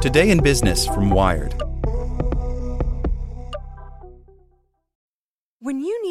Today in Business from Wired. When you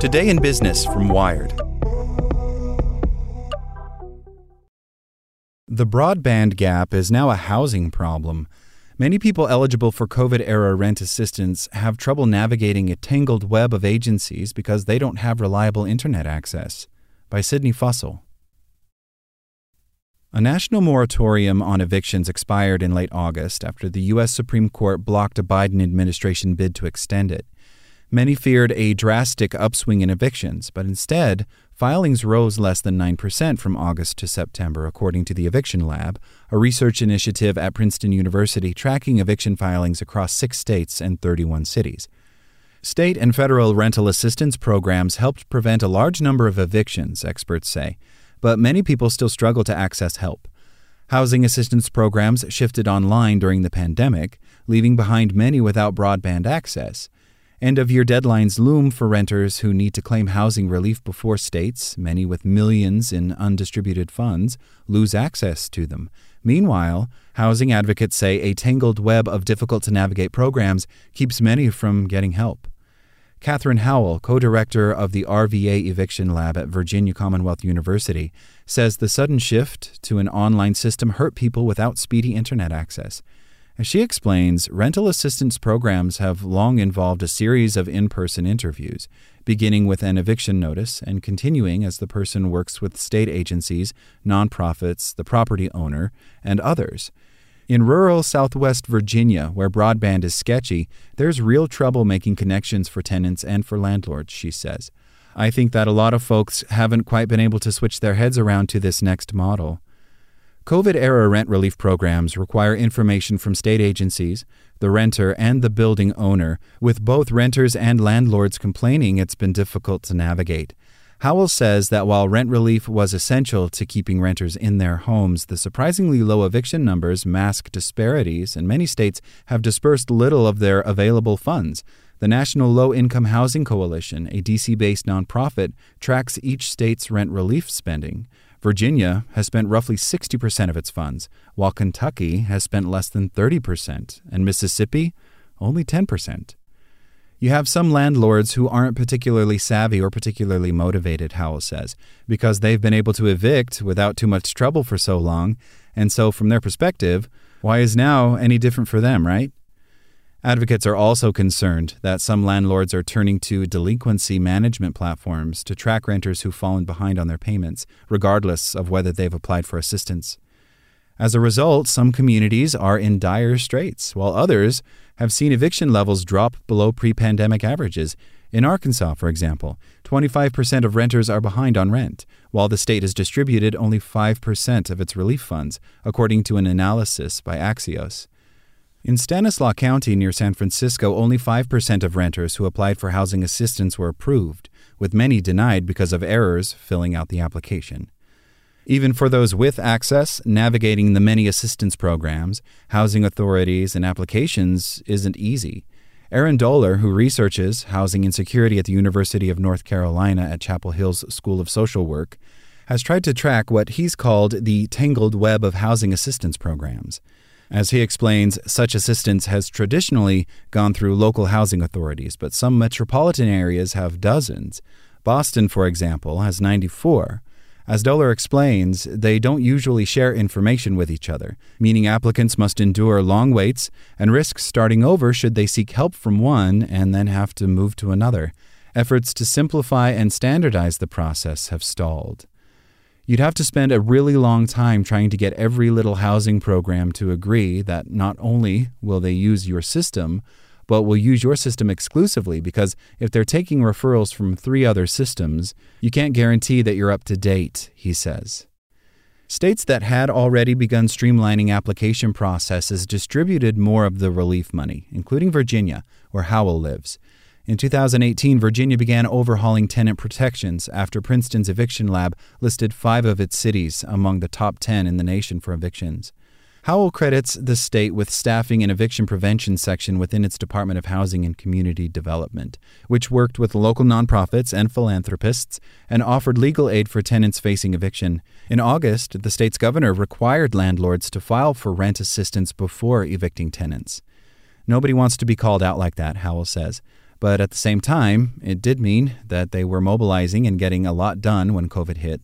Today in Business from Wired. The broadband gap is now a housing problem. Many people eligible for COVID-era rent assistance have trouble navigating a tangled web of agencies because they don't have reliable internet access. By Sydney Fussell. A national moratorium on evictions expired in late August after the U.S. Supreme Court blocked a Biden administration bid to extend it. Many feared a drastic upswing in evictions, but instead, filings rose less than 9% from August to September, according to the Eviction Lab, a research initiative at Princeton University tracking eviction filings across 6 states and 31 cities. State and federal rental assistance programs helped prevent a large number of evictions, experts say, but many people still struggle to access help. Housing assistance programs shifted online during the pandemic, leaving behind many without broadband access. End-of-year deadlines loom for renters who need to claim housing relief before states, many with millions in undistributed funds, lose access to them. Meanwhile, housing advocates say a tangled web of difficult-to-navigate programs keeps many from getting help. Katherine Howell, co-director of the RVA Eviction Lab at Virginia Commonwealth University, says the sudden shift to an online system hurt people without speedy internet access. As she explains, rental assistance programs have long involved a series of in-person interviews, beginning with an eviction notice and continuing as the person works with state agencies, nonprofits, the property owner, and others. In rural southwest Virginia, where broadband is sketchy, there's real trouble making connections for tenants and for landlords, she says. I think that a lot of folks haven't quite been able to switch their heads around to this next model. COVID-era rent relief programs require information from state agencies, the renter, and the building owner, with both renters and landlords complaining it's been difficult to navigate. Howell says that while rent relief was essential to keeping renters in their homes, the surprisingly low eviction numbers mask disparities, and many states have dispersed little of their available funds. The National Low-Income Housing Coalition, a D.C.-based nonprofit, tracks each state's rent relief spending. Virginia has spent roughly 60% of its funds, while Kentucky has spent less than 30%, and Mississippi only 10%. You have some landlords who aren't particularly savvy or particularly motivated, Howell says, because they've been able to evict without too much trouble for so long, and so from their perspective, why is now any different for them, right? Advocates are also concerned that some landlords are turning to delinquency management platforms to track renters who've fallen behind on their payments, regardless of whether they've applied for assistance. As a result, some communities are in dire straits, while others have seen eviction levels drop below pre-pandemic averages. In Arkansas, for example, 25% of renters are behind on rent, while the state has distributed only 5% of its relief funds, according to an analysis by Axios. In Stanislaus County near San Francisco, only 5% of renters who applied for housing assistance were approved, with many denied because of errors filling out the application. Even for those with access, navigating the many assistance programs, housing authorities, and applications isn't easy. Aaron Dohler, who researches housing insecurity at the University of North Carolina at Chapel Hill's School of Social Work, has tried to track what he's called the tangled web of housing assistance programs. As he explains, such assistance has traditionally gone through local housing authorities, but some metropolitan areas have dozens. Boston, for example, has 94. As Dohler explains, they don't usually share information with each other, meaning applicants must endure long waits and risk starting over should they seek help from one and then have to move to another. Efforts to simplify and standardize the process have stalled. You'd have to spend a really long time trying to get every little housing program to agree that not only will they use your system, but will use your system exclusively, because if they're taking referrals from 3 other systems, you can't guarantee that you're up to date, he says. States that had already begun streamlining application processes distributed more of the relief money, including Virginia, where Howell lives. In 2018, Virginia began overhauling tenant protections after Princeton's Eviction Lab listed 5 of its cities among the top 10 in the nation for evictions. Howell credits the state with staffing an eviction prevention section within its Department of Housing and Community Development, which worked with local nonprofits and philanthropists and offered legal aid for tenants facing eviction. In August, the state's governor required landlords to file for rent assistance before evicting tenants. Nobody wants to be called out like that, Howell says. But at the same time, it did mean that they were mobilizing and getting a lot done when COVID hit.